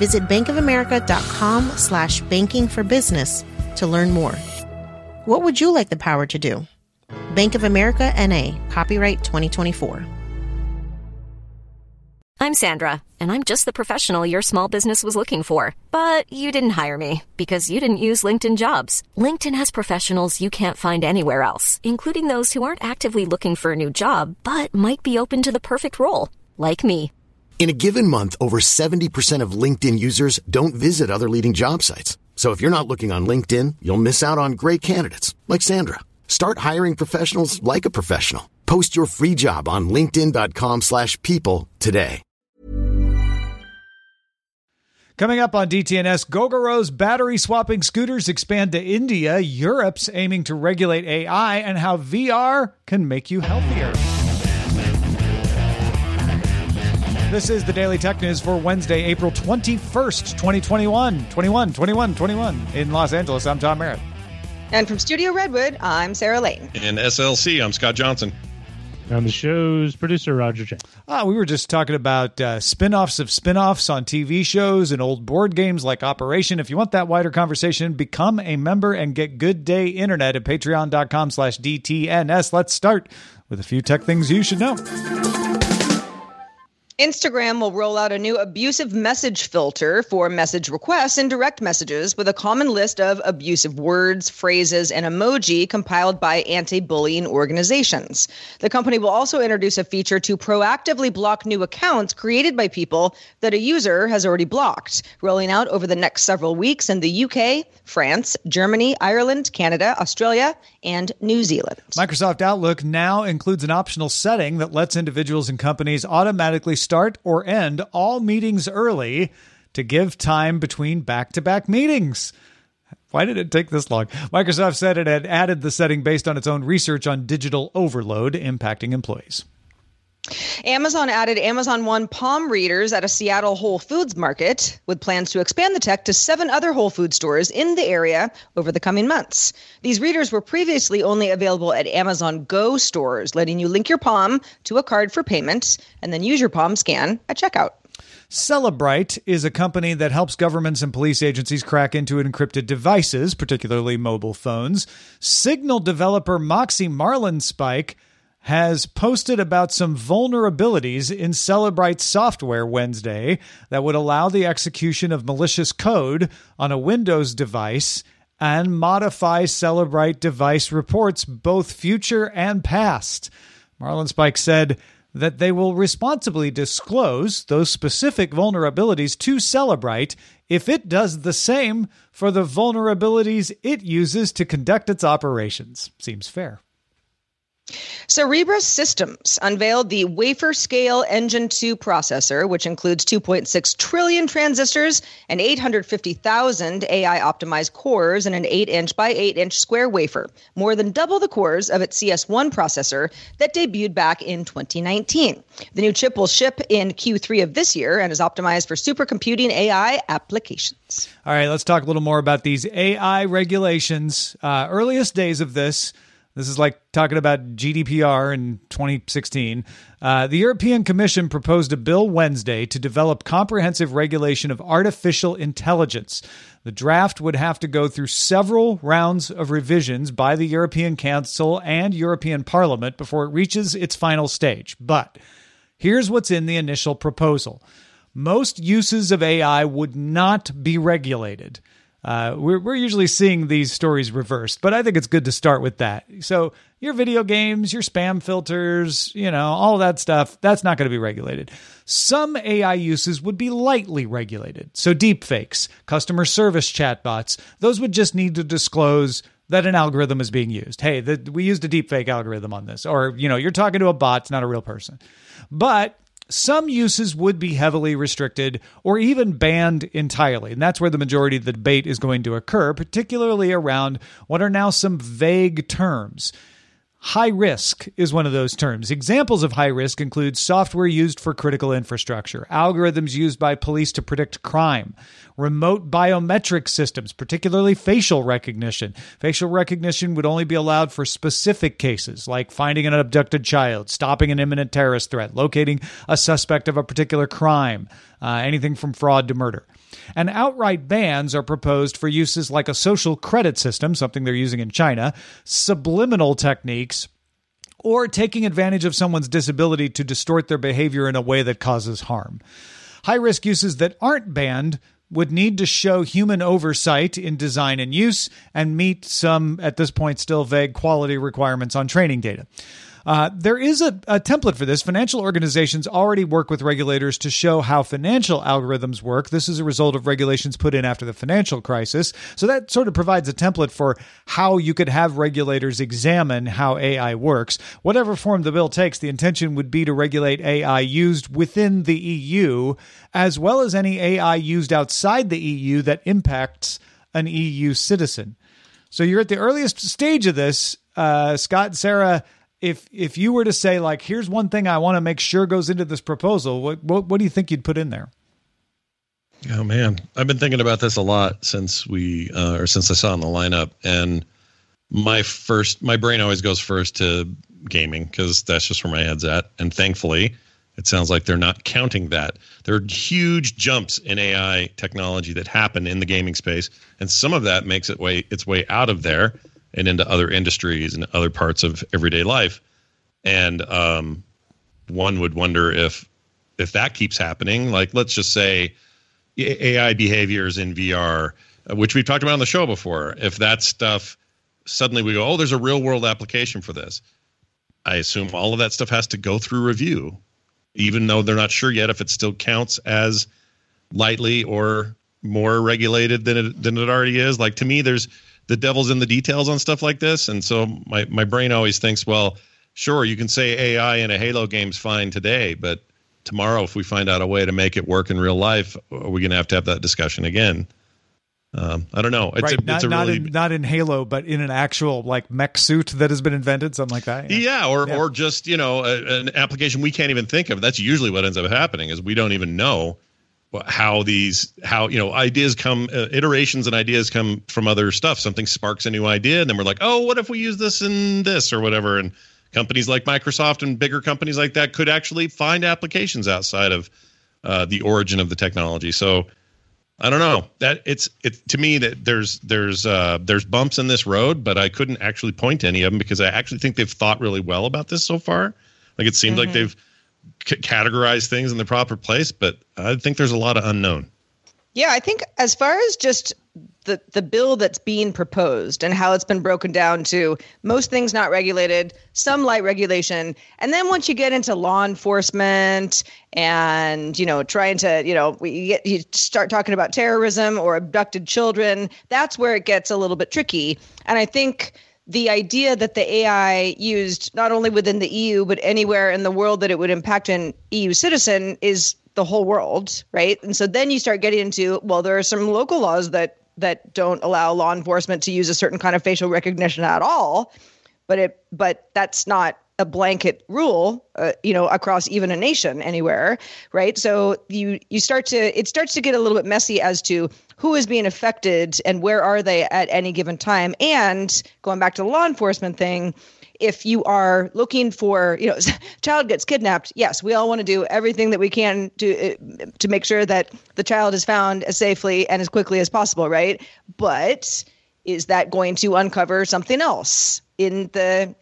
Visit bankofamerica.com/bankingforbusiness to learn more. What would you like the power to do? Bank of America NA, copyright 2024. I'm Sandra, and I'm just the professional your small business was looking for. But you didn't hire me because you didn't use LinkedIn Jobs. LinkedIn has professionals you can't find anywhere else, including those who aren't actively looking for a new job, but might be open to the perfect role, like me. In a given month, over 70% of LinkedIn users don't visit other leading job sites. So if you're not looking on LinkedIn, you'll miss out on great candidates like Sandra. Start hiring professionals like a professional. Post your free job on linkedin.com/people today. Coming up on DTNS, Gogoro's battery-swapping scooters expand to India, Europe's aiming to regulate AI, and how VR can make you healthier. This is the Daily Tech News for Wednesday, April 21st, 2021. 21 in Los Angeles. I'm Tom Merritt. And from Studio Redwood, I'm Sarah Lane. And SLC, I'm Scott Johnson. I'm the show's producer, Roger Chang. We were just talking about spinoffs of spin-offs on TV shows and old board games like Operation. If you want that wider conversation, become a member and get Good Day Internet at patreon.com/DTNS. Let's start with a few tech things you should know. Instagram will roll out a new abusive message filter for message requests and direct messages with a common list of abusive words, phrases, and emoji compiled by anti-bullying organizations. The company will also introduce a feature to proactively block new accounts created by people that a user has already blocked, rolling out over the next several weeks in the UK, France, Germany, Ireland, Canada, Australia, and New Zealand. Microsoft Outlook now includes an optional setting that lets individuals and companies automatically start or end all meetings early to give time between back-to-back meetings. Why did it take this long? Microsoft said it had added the setting based on its own research on digital overload impacting employees. Amazon added Amazon One palm readers at a Seattle Whole Foods market with plans to expand the tech to 7 other Whole Foods stores in the area over the coming months. These readers were previously only available at Amazon Go stores, letting you link your palm to a card for payment and then use your palm scan at checkout. Celebrite is a company that helps governments and police agencies crack into encrypted devices, particularly mobile phones. Signal developer Moxie Marlinspike has posted about some vulnerabilities in Celebrite software Wednesday that would allow the execution of malicious code on a Windows device and modify Celebrite device reports, both future and past. Marlinspike said that they will responsibly disclose those specific vulnerabilities to Celebrite if it does the same for the vulnerabilities it uses to conduct its operations. Seems fair. Cerebras Systems unveiled the wafer-scale Engine 2 processor, which includes 2.6 trillion transistors and 850,000 AI-optimized cores in an 8-inch by 8-inch square wafer, more than double the cores of its CS1 processor that debuted back in 2019. The new chip will ship in Q3 of this year and is optimized for supercomputing AI applications. All right, let's talk a little more about these AI regulations. Earliest days of this. This is like talking about GDPR in 2016. The European Commission proposed a bill Wednesday to develop comprehensive regulation of artificial intelligence. The draft would have to go through several rounds of revisions by the European Council and European Parliament before it reaches its final stage. But here's what's in the initial proposal. Most uses of AI would not be regulated. We're usually seeing these stories reversed, but I think it's good to start with that. So your video games, your spam filters, all that stuff, that's not going to be regulated. Some AI uses would be lightly regulated. So deepfakes, customer service chatbots, those would just need to disclose that an algorithm is being used. Hey, we used a deepfake algorithm on this, or, you're talking to a bot, it's not a real person. But some uses would be heavily restricted or even banned entirely. And that's where the majority of the debate is going to occur, particularly around what are now some vague terms. High risk is one of those terms. Examples of high risk include software used for critical infrastructure, algorithms used by police to predict crime, remote biometric systems, particularly facial recognition. Facial recognition would only be allowed for specific cases like finding an abducted child, stopping an imminent terrorist threat, locating a suspect of a particular crime, anything from fraud to murder. And outright bans are proposed for uses like a social credit system, something they're using in China, subliminal techniques, or taking advantage of someone's disability to distort their behavior in a way that causes harm. High-risk uses that aren't banned would need to show human oversight in design and use and meet some, at this point, still vague quality requirements on training data. There is a template for this. Financial organizations already work with regulators to show how financial algorithms work. This is a result of regulations put in after the financial crisis. So that sort of provides a template for how you could have regulators examine how AI works. Whatever form the bill takes, the intention would be to regulate AI used within the EU, as well as any AI used outside the EU that impacts an EU citizen. So you're at the earliest stage of this, Scott, Sarah. If you were to say, like, here's one thing I want to make sure goes into this proposal, what do you think you'd put in there? Oh, man. I've been thinking about this a lot since I saw it in the lineup. And my brain always goes first to gaming because that's just where my head's at. And thankfully, it sounds like they're not counting that. There are huge jumps in AI technology that happen in the gaming space. And some of that makes its way out of there and into other industries and other parts of everyday life. And one would wonder if that keeps happening. Like, let's just say AI behaviors in VR, which we've talked about on the show before. If that stuff, suddenly we go, oh, there's a real world application for this. I assume all of that stuff has to go through review, even though they're not sure yet if it still counts as lightly or more regulated than it already is. Like, to me, there's the devil's in the details on stuff like this. And so my brain always thinks, well, sure, you can say AI in a Halo game's fine today, but tomorrow, if we find out a way to make it work in real life, are we going to have that discussion again? I don't know. It's right. Not in Halo, but in an actual like mech suit that has been invented, something like that. Yeah. Or just, you know, an application we can't even think of. That's usually what ends up happening is we don't even know how ideas come, iterations and ideas come from other stuff. Something sparks a new idea, and then we're like, oh, what if we use this and this or whatever? And companies like Microsoft and bigger companies like that could actually find applications outside of the origin of the technology. So I don't know. That it's to me that there's bumps in this road, but I couldn't actually point to any of them because I actually think they've thought really well about this so far. Like, it seems like they've categorize things in the proper place, but I think there's a lot of unknown. Yeah, I think as far as just the bill that's being proposed and how it's been broken down to most things not regulated, some light regulation, and then once you get into law enforcement and, you know, trying to, you know, you start talking about terrorism or abducted children, that's where it gets a little bit tricky. And I think the idea that the AI used not only within the EU, but anywhere in the world that it would impact an EU citizen is the whole world, right? And so then you start getting into, well, there are some local laws that don't allow law enforcement to use a certain kind of facial recognition at all, but that's not a blanket rule, across even a nation anywhere, right? So it starts to get a little bit messy as to who is being affected and where are they at any given time. And going back to the law enforcement thing, if you are looking for, you know, child gets kidnapped, yes, we all want to do everything that we can to make sure that the child is found as safely and as quickly as possible, right? But is that going to uncover something else in the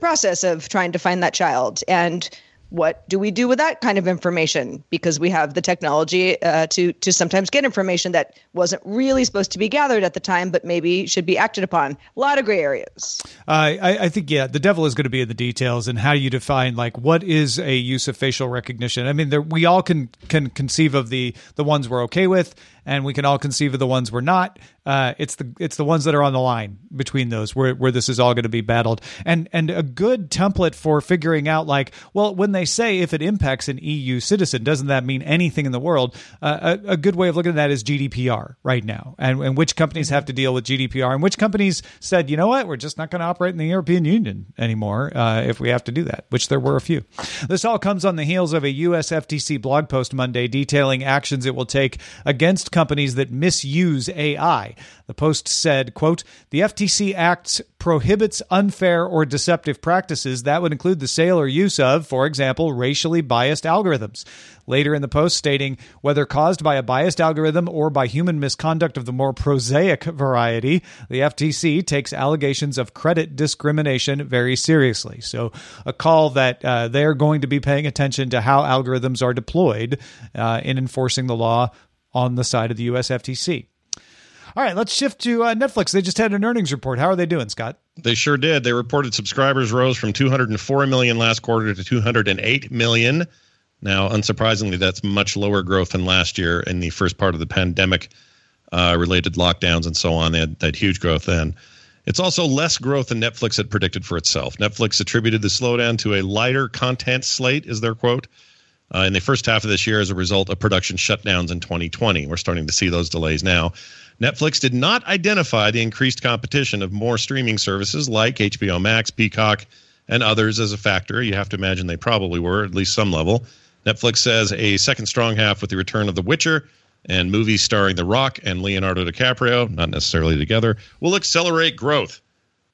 process of trying to find that child? And what do we do with that kind of information? Because we have the technology to sometimes get information that wasn't really supposed to be gathered at the time, but maybe should be acted upon. A lot of gray areas. I think, yeah, the devil is going to be in the details and how you define, like, what is a use of facial recognition? I mean, we all can conceive of the ones we're okay with and we can all conceive of the ones we're not. It's the ones that are on the line between those where this is all going to be battled. And a good template for figuring out, like, well, when they say if it impacts an EU citizen, doesn't that mean anything in the world? A good way of looking at that is GDPR right now, and which companies have to deal with GDPR, and which companies said, you know what, we're just not going to operate in the European Union anymore if we have to do that, which there were a few. This all comes on the heels of a U.S. FTC blog post Monday detailing actions it will take against companies that misuse AI. The post said, quote, "The FTC Act prohibits unfair or deceptive practices that would include the sale or use of, for example, racially biased algorithms." Later in the post stating, "Whether caused by a biased algorithm or by human misconduct of the more prosaic variety, the FTC takes allegations of credit discrimination very seriously." So a call that they're going to be paying attention to how algorithms are deployed in enforcing the law on the side of the U.S. FTC. All right, let's shift to Netflix. They just had an earnings report. How are they doing, Scott? They sure did. They reported subscribers rose from 204 million last quarter to 208 million. Now, unsurprisingly, that's much lower growth than last year in the first part of the pandemic-related lockdowns and so on. They had that huge growth then. It's also less growth than Netflix had predicted for itself. Netflix attributed the slowdown to a lighter content slate, is their quote, in the first half of this year as a result of production shutdowns in 2020. We're starting to see those delays now. Netflix did not identify the increased competition of more streaming services like HBO Max, Peacock, and others as a factor. You have to imagine they probably were, at least some level. Netflix says a second strong half with the return of The Witcher and movies starring The Rock and Leonardo DiCaprio, not necessarily together, will accelerate growth.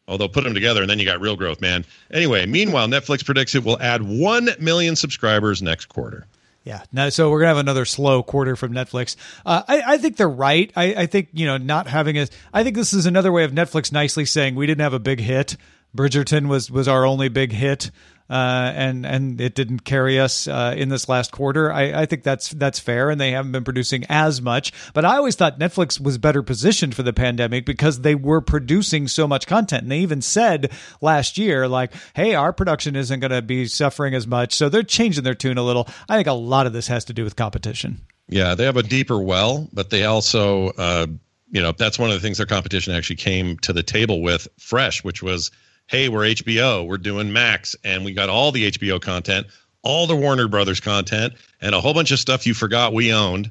Although put them together and then you got real growth, man. Anyway, meanwhile, Netflix predicts it will add 1 million subscribers next quarter. Yeah. No, so we're going to have another slow quarter from Netflix. I think they're right. I think, you know, not having a – I think this is another way of Netflix nicely saying we didn't have a big hit. Bridgerton was our only big hit, and it didn't carry us in this last quarter. I think that's fair, and they haven't been producing as much. But I always thought Netflix was better positioned for the pandemic because they were producing so much content. And they even said last year, like, hey, our production isn't going to be suffering as much. So they're changing their tune a little. I think a lot of this has to do with competition. Yeah, they have a deeper well, but they also, you know, that's one of the things their competition actually came to the table with fresh, which was, hey, we're HBO, we're doing Max, and we got all the HBO content, all the Warner Brothers content, and a whole bunch of stuff you forgot we owned,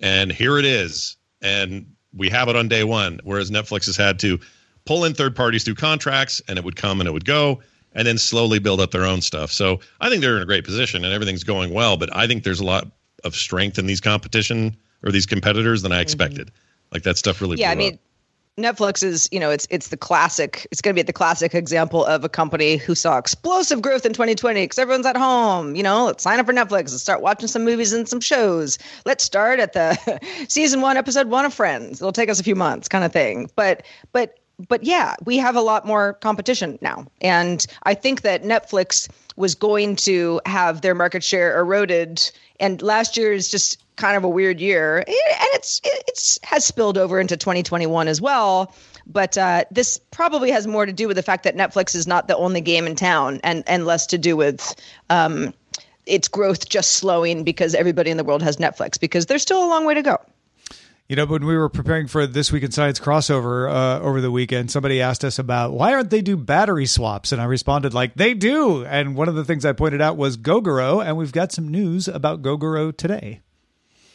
and here it is, and we have it on day one, whereas Netflix has had to pull in third parties through contracts, and it would come and it would go, and then slowly build up their own stuff. So I think they're in a great position, and everything's going well, but I think there's a lot of strength in these competition or these competitors than I expected. Mm-hmm. Like that stuff really blew up. Netflix is, you know, it's the classic. It's going to be the classic example of a company who saw explosive growth in 2020 because everyone's at home. You know, let's sign up for Netflix and start watching some movies and some shows. Let's start at the season 1, episode 1 of Friends. It'll take us a few months, kind of thing. But yeah, we have a lot more competition now, and I think that Netflix was going to have their market share eroded, and last year is just kind of a weird year, and it's has spilled over into 2021 as well. But this probably has more to do with the fact that Netflix is not the only game in town, and less to do with its growth just slowing because everybody in the world has Netflix, because there's still a long way to go. You know, when we were preparing for This Week in Science crossover over the weekend, somebody asked us about why aren't they do battery swaps? And I responded like, they do. And one of the things I pointed out was Gogoro. And we've got some news about Gogoro today.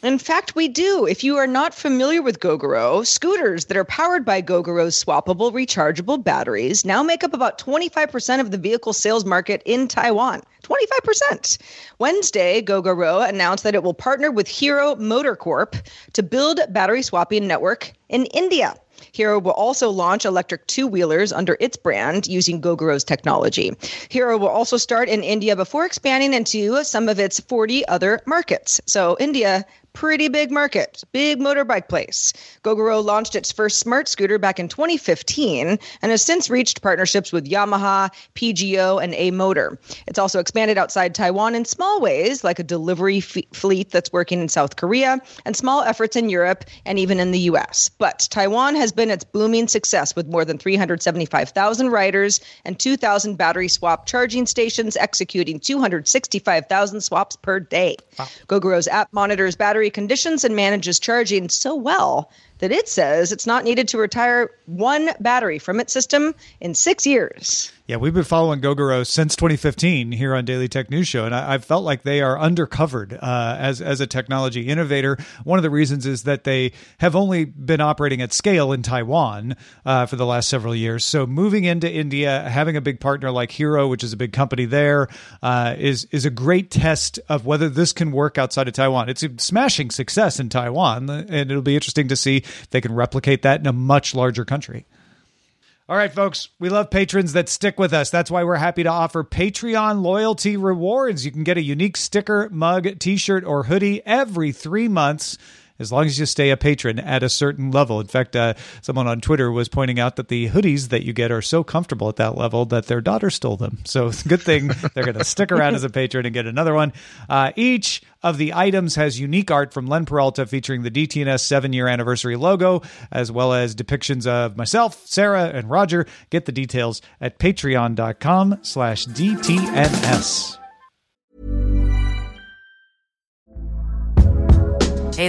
In fact, we do. If you are not familiar with Gogoro, scooters that are powered by Gogoro's swappable, rechargeable batteries now make up about 25% of the vehicle sales market in Taiwan. 25%. Wednesday, Gogoro announced that it will partner with Hero Motor Corp to build battery swapping network in India. Hero will also launch electric two-wheelers under its brand using Gogoro's technology. Hero will also start in India before expanding into some of its 40 other markets. So India, pretty big market, big motorbike place. Gogoro launched its first smart scooter back in 2015 and has since reached partnerships with Yamaha, PGO, and A-Motor. It's also expanded outside Taiwan in small ways, like a delivery fleet that's working in South Korea, and small efforts in Europe and even in the U.S. But Taiwan has has been its booming success with more than 375,000 riders and 2,000 battery swap charging stations executing 265,000 swaps per day. Wow. Gogoro's app monitors battery conditions and manages charging so well that it says it's not needed to retire one battery from its system in 6 years. Yeah, we've been following Gogoro since 2015 here on Daily Tech News Show, and I've felt like they are undercovered as a technology innovator. One of the reasons is that they have only been operating at scale in Taiwan for the last several years. So moving into India, having a big partner like Hero, which is a big company there, is a great test of whether this can work outside of Taiwan. It's a smashing success in Taiwan, and it'll be interesting to see if they can replicate that in a much larger country. All right, folks, we love patrons that stick with us. That's why we're happy to offer Patreon loyalty rewards. You can get a unique sticker, mug, T-shirt, or hoodie every 3 months, as long as you stay a patron at a certain level. In fact, someone on Twitter was pointing out that the hoodies that you get are so comfortable at that level that their daughter stole them. So it's a good thing they're going to stick around as a patron and get another one. Each of the items has unique art from Len Peralta featuring the DTNS 7-year anniversary logo, as well as depictions of myself, Sarah, and Roger. Get the details at patreon.com/DTNS. Hey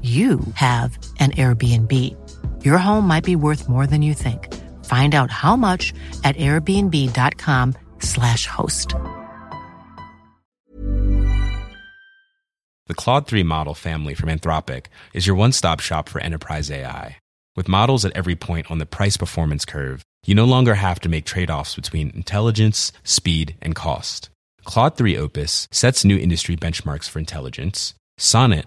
you have an Airbnb. Your home might be worth more than you think. Find out how much at airbnb.com/host. The Claude 3 model family from Anthropic is your one-stop shop for enterprise AI. With models at every point on the price-performance curve, you no longer have to make trade-offs between intelligence, speed, and cost. Claude 3 Opus sets new industry benchmarks for intelligence. Sonnet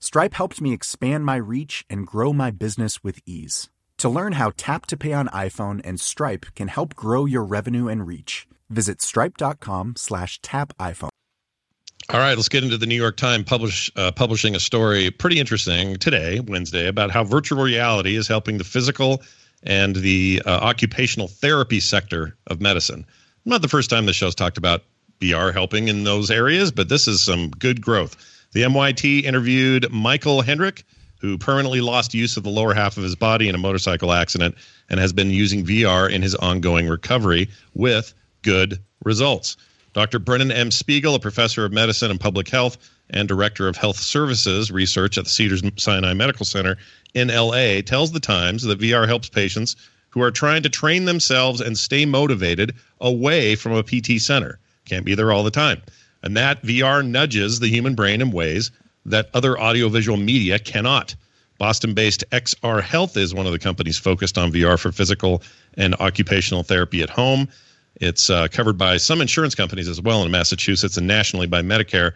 Stripe helped me expand my reach and grow my business with ease. To learn how Tap to Pay on iPhone and Stripe can help grow your revenue and reach, visit stripe.com/tapiphone. All right, let's get into the New York Times publishing a story pretty interesting today, Wednesday, about how virtual reality is helping the physical and the occupational therapy sector of medicine. Not the first time the show's talked about VR helping in those areas, but this is some good growth. The MYT interviewed Michael Hendrick, who permanently lost use of the lower half of his body in a motorcycle accident and has been using VR in his ongoing recovery with good results. Dr. Brennan M. Spiegel, a professor of medicine and public health and director of health services research at the Cedars-Sinai Medical Center in L.A., tells The Times that VR helps patients who are trying to train themselves and stay motivated away from a PT center. Can't be there all the time. And that VR nudges the human brain in ways that other audiovisual media cannot. Boston-based XR Health is one of the companies focused on VR for physical and occupational therapy at home. It's covered by some insurance companies as well in Massachusetts and nationally by Medicare.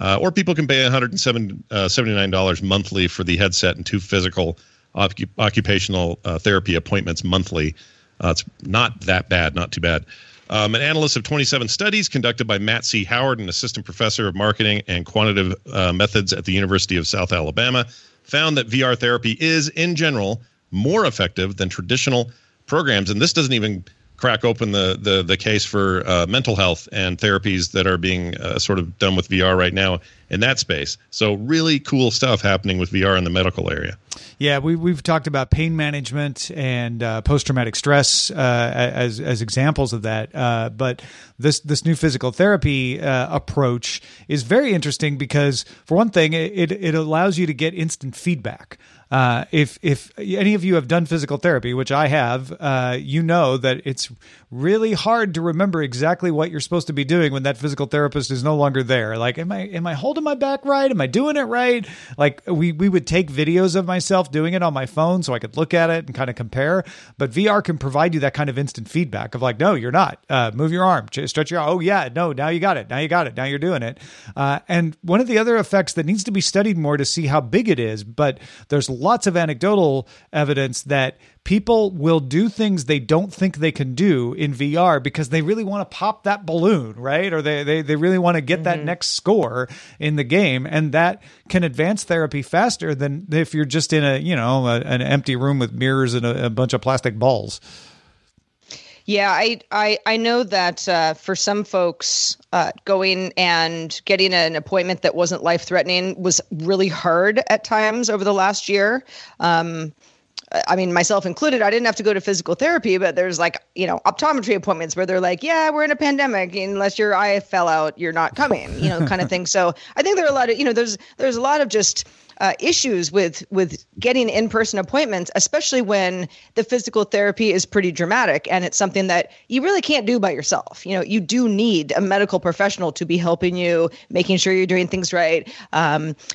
Or people can pay $179 monthly for the headset and 2 physical occupational therapy appointments monthly. It's not that bad, not too bad. An analyst of 27 studies conducted by Matt C. Howard, an assistant professor of marketing and quantitative methods at the University of South Alabama, found that VR therapy is, in general, more effective than traditional programs. And this doesn't even crack open the case for mental health and therapies that are being sort of done with VR right now in that space. So really cool stuff happening with VR in the medical area. Yeah, we've talked about pain management and post-traumatic stress as examples of that. But this new physical therapy approach is very interesting because, for one thing, it allows you to get instant feedback. If any of you have done physical therapy, which I have, you know that it's really hard to remember exactly what you're supposed to be doing when that physical therapist is no longer there. Like, am I holding my back right? Am I doing it right? Like, we would take videos of myself doing it on my phone so I could look at it and kind of compare. But VR can provide you that kind of instant feedback of like, no, you're not. Move your arm, stretch your arm. Oh yeah, no, now you got it. Now you got it. Now you're doing it. And one of the other effects that needs to be studied more to see how big it is, but there's lots of anecdotal evidence that people will do things they don't think they can do in VR because they really want to pop that balloon, right? Or they really want to get that next score in the game. And that can advance therapy faster than if you're just in an empty room with mirrors and a bunch of plastic balls. Yeah, I know that for some folks, going and getting an appointment that wasn't life-threatening was really hard at times over the last year. I mean, myself included, I didn't have to go to physical therapy, but there's like, optometry appointments where they're like, yeah, we're in a pandemic. Unless your eye fell out, you're not coming, kind of thing. So I think there are a lot of, there's a lot of just issues with getting in-person appointments, especially when the physical therapy is pretty dramatic. And it's something that you really can't do by yourself. You do need a medical professional to be helping you, making sure you're doing things right,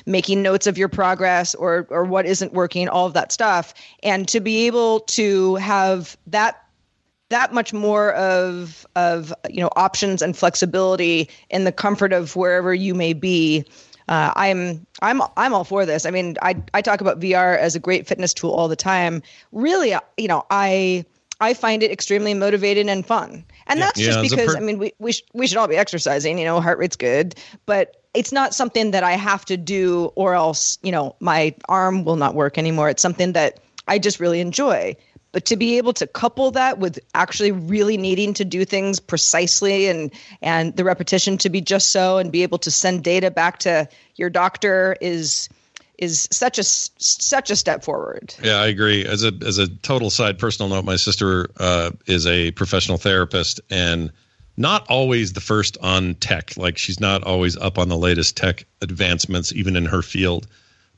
making notes of your progress or what isn't working, all of that stuff. And to be able to have that much more of options and flexibility in the comfort of wherever you may be, I'm all for this. I mean, I talk about VR as a great fitness tool all the time. Really, I find it extremely motivating and fun. And that's just because, we should all be exercising, heart rate's good, but it's not something that I have to do or else, my arm will not work anymore. It's something that I just really enjoy. But to be able to couple that with actually really needing to do things precisely and the repetition to be just so and be able to send data back to your doctor is such a step forward. Yeah, I agree. As a total side personal note, my sister is a professional therapist and not always the first on tech. Like, she's not always up on the latest tech advancements, even in her field.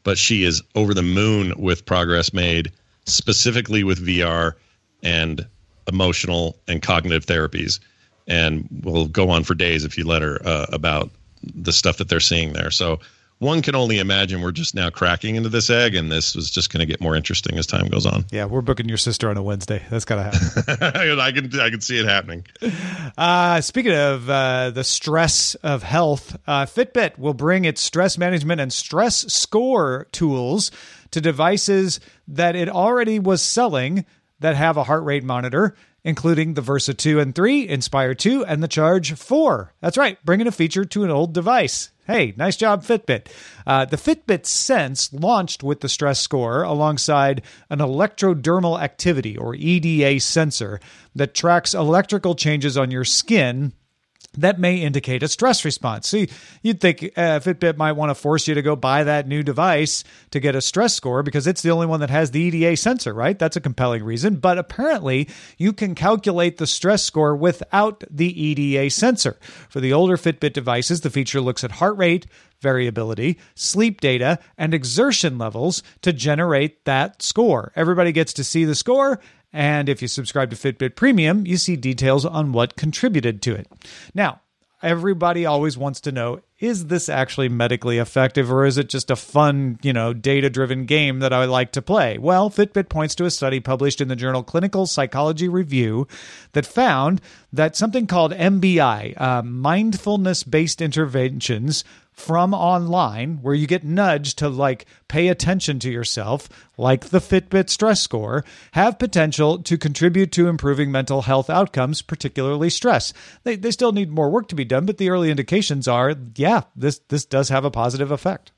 But she is over the moon with progress made specifically with VR and emotional and cognitive therapies. And we'll go on for days if you let her about the stuff that they're seeing there. So one can only imagine we're just now cracking into this egg, and this is just going to get more interesting as time goes on. Yeah, we're booking your sister on a Wednesday. That's got to happen. I can see it happening. Speaking of the stress of health, Fitbit will bring its stress management and stress score tools to devices that it already was selling that have a heart rate monitor, including the Versa 2 and 3, Inspire 2, and the Charge 4. That's right, bringing a feature to an old device. Hey, nice job, Fitbit. The Fitbit Sense launched with the stress score alongside an electrodermal activity, or EDA, sensor that tracks electrical changes on your skin that may indicate a stress response. See, you'd think Fitbit might want to force you to go buy that new device to get a stress score because it's the only one that has the EDA sensor, right? That's a compelling reason. But apparently, you can calculate the stress score without the EDA sensor. For the older Fitbit devices, the feature looks at heart rate, variability, sleep data, and exertion levels to generate that score. Everybody gets to see the score. And if you subscribe to Fitbit Premium, you see details on what contributed to it. Now, everybody always wants to know, is this actually medically effective or is it just a fun, data-driven game that I like to play? Well, Fitbit points to a study published in the journal Clinical Psychology Review that found that something called MBI, mindfulness-based interventions from online, where you get nudged to pay attention to yourself, like the Fitbit stress score, have potential to contribute to improving mental health outcomes, particularly stress. They still need more work to be done, but the early indications are, yeah, this does have a positive effect.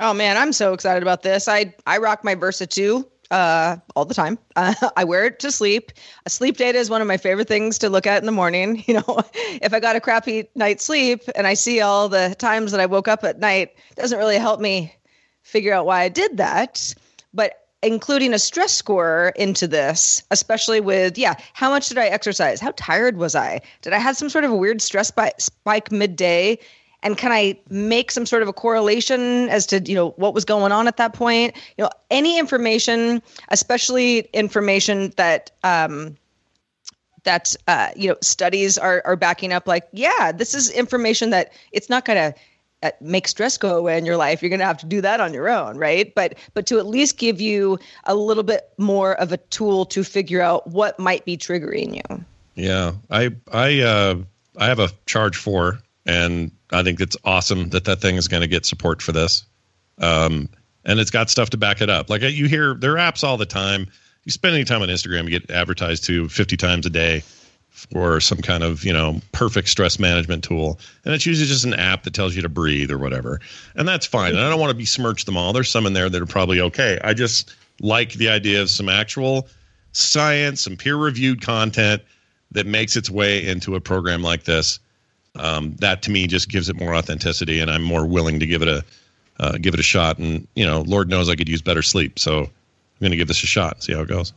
Oh man, I'm so excited about this. I rock my Versa 2 all the time. I wear it to sleep. Sleep data is one of my favorite things to look at in the morning. You know, if I got a crappy night's sleep and I see all the times that I woke up at night, it doesn't really help me figure out why I did that. But including a stress score into this, especially with, how much did I exercise? How tired was I? Did I have some sort of a weird stress spike midday? And can I make some sort of a correlation as to, you know, what was going on at that point? You know, any information, especially information that, studies are backing up, like, this is information that it's not going to make stress go away in your life. You're going to have to do that on your own, right? But to at least give you a little bit more of a tool to figure out what might be triggering you. Yeah, I have a Charge 4, and I think it's awesome that thing is going to get support for this. And it's got stuff to back it up. Like, you hear, there are apps all the time. You spend any time on Instagram, you get advertised to 50 times a day for some kind of, you know, perfect stress management tool. And it's usually just an app that tells you to breathe or whatever. And that's fine. And I don't want to besmirch them all. There's some in there that are probably okay. I just like the idea of some actual science, some peer-reviewed content that makes its way into a program like this. That to me just gives it more authenticity, and I'm more willing to give it a shot. And, you know, Lord knows I could use better sleep. So I'm going to give this a shot and see how it goes.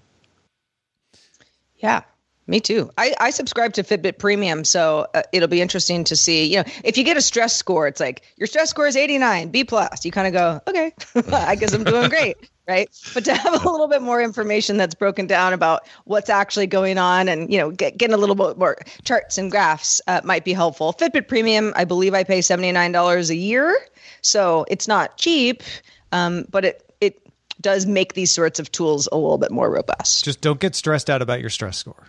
Yeah. Me too. I subscribe to Fitbit Premium, so it'll be interesting to see. You know, if you get a stress score, it's like your stress score is 89, B plus. You kind of go, okay, I guess I'm doing great, right? But to have a little bit more information that's broken down about what's actually going on, and, you know, getting a little bit more charts and graphs might be helpful. Fitbit Premium, I believe I pay $79 a year, so it's not cheap, but it does make these sorts of tools a little bit more robust. Just don't get stressed out about your stress score.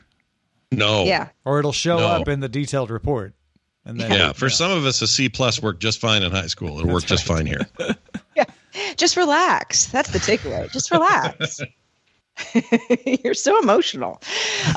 No. Yeah. Or it'll show up in the detailed report. And then for some of us, a C+ worked just fine in high school. It'll work just fine here. Yeah. Just relax. That's the takeaway. Just relax. You're so emotional.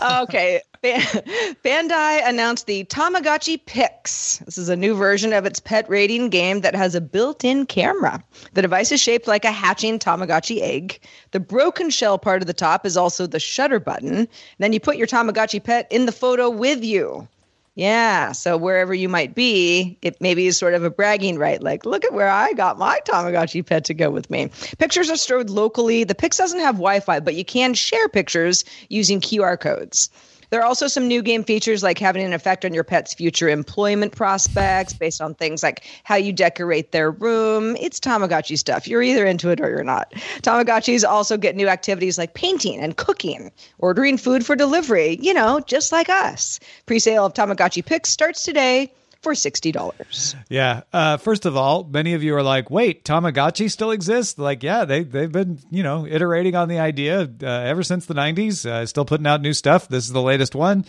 Okay. Bandai announced the Tamagotchi Pix. This is a new version of its pet rating game that has a built-in camera. The device is shaped like a hatching Tamagotchi egg. The broken shell part of the top is also the shutter button. And then you put your Tamagotchi pet in the photo with you. Yeah, so wherever you might be, it maybe is sort of a bragging right, like, look at where I got my Tamagotchi pet to go with me. Pictures are stored locally. The Pix doesn't have Wi-Fi, but you can share pictures using QR codes. There are also some new game features, like having an effect on your pet's future employment prospects based on things like how you decorate their room. It's Tamagotchi stuff. You're either into it or you're not. Tamagotchis also get new activities like painting and cooking, ordering food for delivery, you know, just like us. Pre-sale of Tamagotchi Pix starts today for $60. Yeah. First of all, many of you are like, wait, Tamagotchi still exists? Like, yeah, they've been, you know, iterating on the idea ever since the 90s, still putting out new stuff. This is the latest one.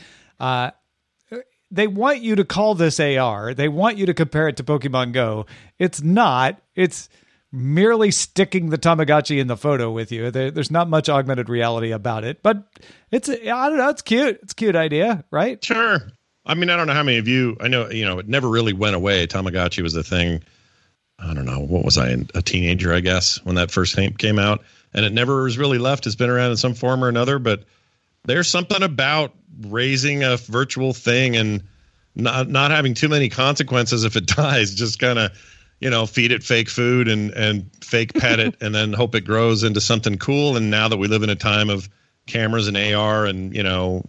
They want you to call this AR. They want you to compare it to Pokemon Go. It's not. It's merely sticking the Tamagotchi in the photo with you. There's not much augmented reality about it, but it's, I don't know, it's cute. It's a cute idea, right? Sure. I mean, I don't know how many of you, I know, you know, it never really went away. Tamagotchi was the thing. I don't know. What was I, a teenager, I guess, when that first came out, and it never was really left. It's been around in some form or another, but there's something about raising a virtual thing and not having too many consequences if it dies. Just kind of, you know, feed it fake food and fake pet it, and then hope it grows into something cool. And now that we live in a time of cameras and AR and, you know,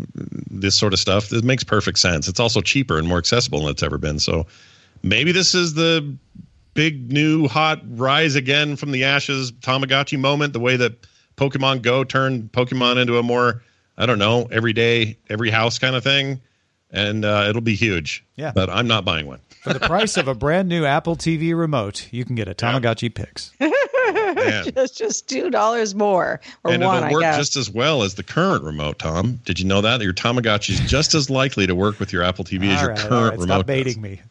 this sort of stuff, it makes perfect sense. It's also cheaper and more accessible than it's ever been. So maybe this is the big new hot rise again from the ashes Tamagotchi moment, the way that Pokemon Go turned Pokemon into a more, I don't know, every day, every house kind of thing. And it'll be huge. Yeah. But I'm not buying one. For the price of a brand new Apple TV remote, you can get a Tamagotchi Pix. Just $2 more, or and one, it'll work just as well as the current remote, Tom. Did you know that? Your Tamagotchi is just as likely to work with your Apple TV as your current remote. Stop baiting me.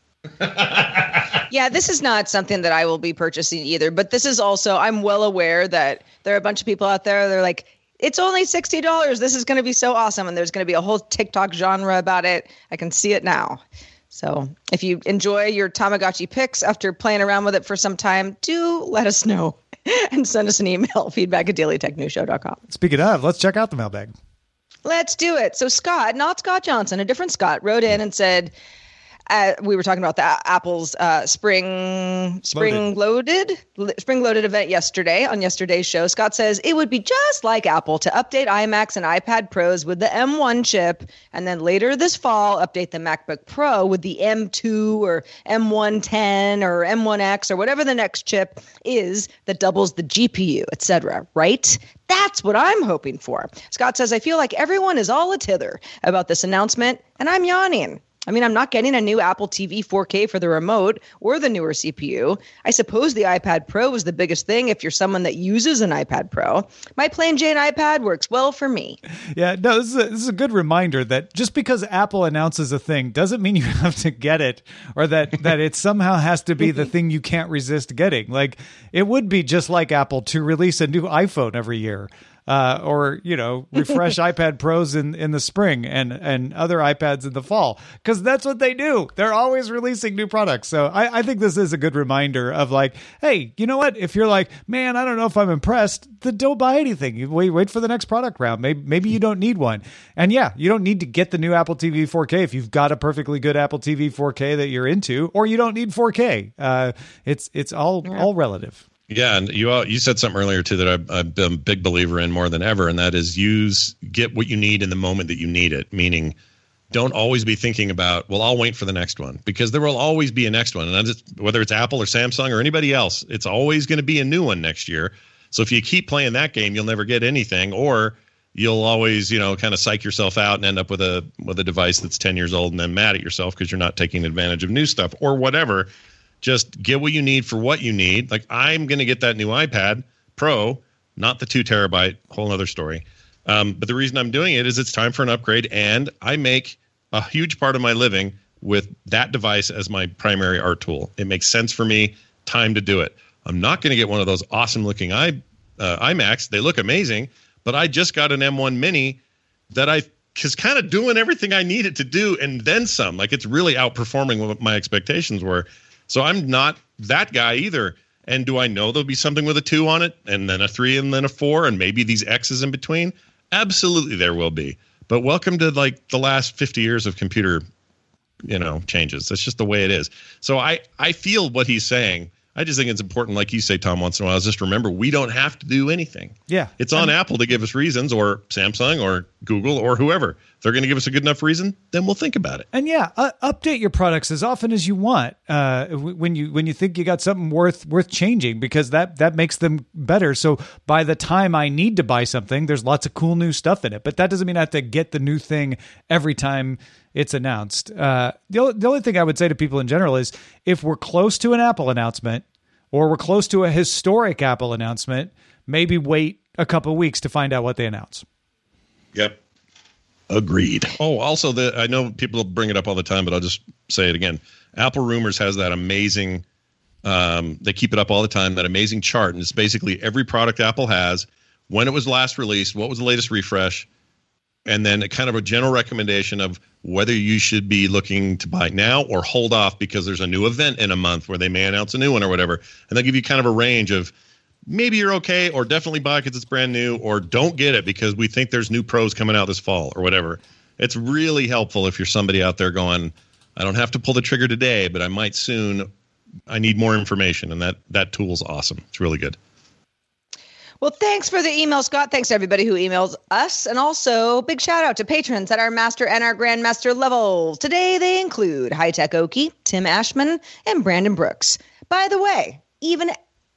Yeah, this is not something that I will be purchasing either. But this is also, I'm well aware that there are a bunch of people out there that are like, it's only $60. This is going to be so awesome. And there's going to be a whole TikTok genre about it. I can see it now. So if you enjoy your Tamagotchi Pix after playing around with it for some time, do let us know. and send us an email, feedback@dailytechnewsshow.com. Speaking of, let's check out the mailbag. Let's do it. So Scott, not Scott Johnson, a different Scott, wrote in and said, we were talking about the Apple's spring loaded event yesterday on yesterday's show. Scott says it would be just like Apple to update iMacs and iPad Pros with the M1 chip, and then later this fall update the MacBook Pro with the M2 or M110 or M1X or whatever the next chip is that doubles the GPU, etc. Right? That's what I'm hoping for. Scott says I feel like everyone is all a tither about this announcement, and I'm yawning. I mean, I'm not getting a new Apple TV 4K for the remote or the newer CPU. I suppose the iPad Pro was the biggest thing if you're someone that uses an iPad Pro. My plain Jane iPad works well for me. Yeah, no, this is a good reminder that just because Apple announces a thing doesn't mean you have to get it, or that it somehow has to be the thing you can't resist getting. Like, it would be just like Apple to release a new iPhone every year. Or, you know, refresh iPad Pros in the spring and other iPads in the fall, because that's what they do. They're always releasing new products. So I think this is a good reminder of like, hey, you know what? If you're like, man, I don't know if I'm impressed, then don't buy anything. You wait for the next product round. Maybe you don't need one. And yeah, you don't need to get the new Apple TV 4K if you've got a perfectly good Apple TV 4K that you're into, or you don't need 4K. It's all relative. Yeah, and you said something earlier too that I've been a big believer in more than ever, and that is get what you need in the moment that you need it. Meaning, don't always be thinking about, well, I'll wait for the next one, because there will always be a next one. And whether it's Apple or Samsung or anybody else, it's always going to be a new one next year. So if you keep playing that game, you'll never get anything, or you'll always, you know, kind of psych yourself out and end up with a device that's 10 years old and then mad at yourself because you're not taking advantage of new stuff or whatever. Just get what you need for what you need. Like, I'm going to get that new iPad Pro, not the 2 terabyte, whole other story. But the reason I'm doing it is it's time for an upgrade, and I make a huge part of my living with that device as my primary art tool. It makes sense for me. Time to do it. I'm not going to get one of those awesome looking iMacs. They look amazing, but I just got an M1 Mini that is kind of doing everything I needed to do and then some. Like, it's really outperforming what my expectations were. So I'm not that guy either. And do I know there'll be something with a 2 on it, and then a 3, and then a 4, and maybe these X's in between? Absolutely there will be. But welcome to like the last 50 years of computer, you know, changes. That's just the way it is. So I feel what he's saying. I just think it's important, like you say, Tom, once in a while, is just remember we don't have to do anything. Yeah. It's on Apple to give us reasons, or Samsung or Google or whoever. If they're going to give us a good enough reason, then we'll think about it. And yeah, update your products as often as you want when you think you got something worth changing, because that makes them better. So by the time I need to buy something, there's lots of cool new stuff in it. But that doesn't mean I have to get the new thing every time it's announced. The only thing I would say to people in general is, if we're close to an Apple announcement, or we're close to a historic Apple announcement, maybe wait a couple of weeks to find out what they announce. Yep. Agreed. Oh, also, I know people bring it up all the time, but I'll just say it again. Apple Rumors has that amazing, they keep it up all the time, that amazing chart. And it's basically every product Apple has, when it was last released, what was the latest refresh, and then a kind of a general recommendation of whether you should be looking to buy now or hold off because there's a new event in a month where they may announce a new one or whatever. And they'll give you kind of a range of maybe you're okay, or definitely buy because it's brand new, or don't get it because we think there's new Pros coming out this fall or whatever. It's really helpful if you're somebody out there going, I don't have to pull the trigger today, but I might soon. I need more information. And that tool's awesome. It's really good. Well, thanks for the email, Scott. Thanks to everybody who emails us. And also, big shout out to patrons at our master and our grandmaster levels. Today, they include High Tech Okie, Tim Ashman, and Brandon Brooks. By the way, even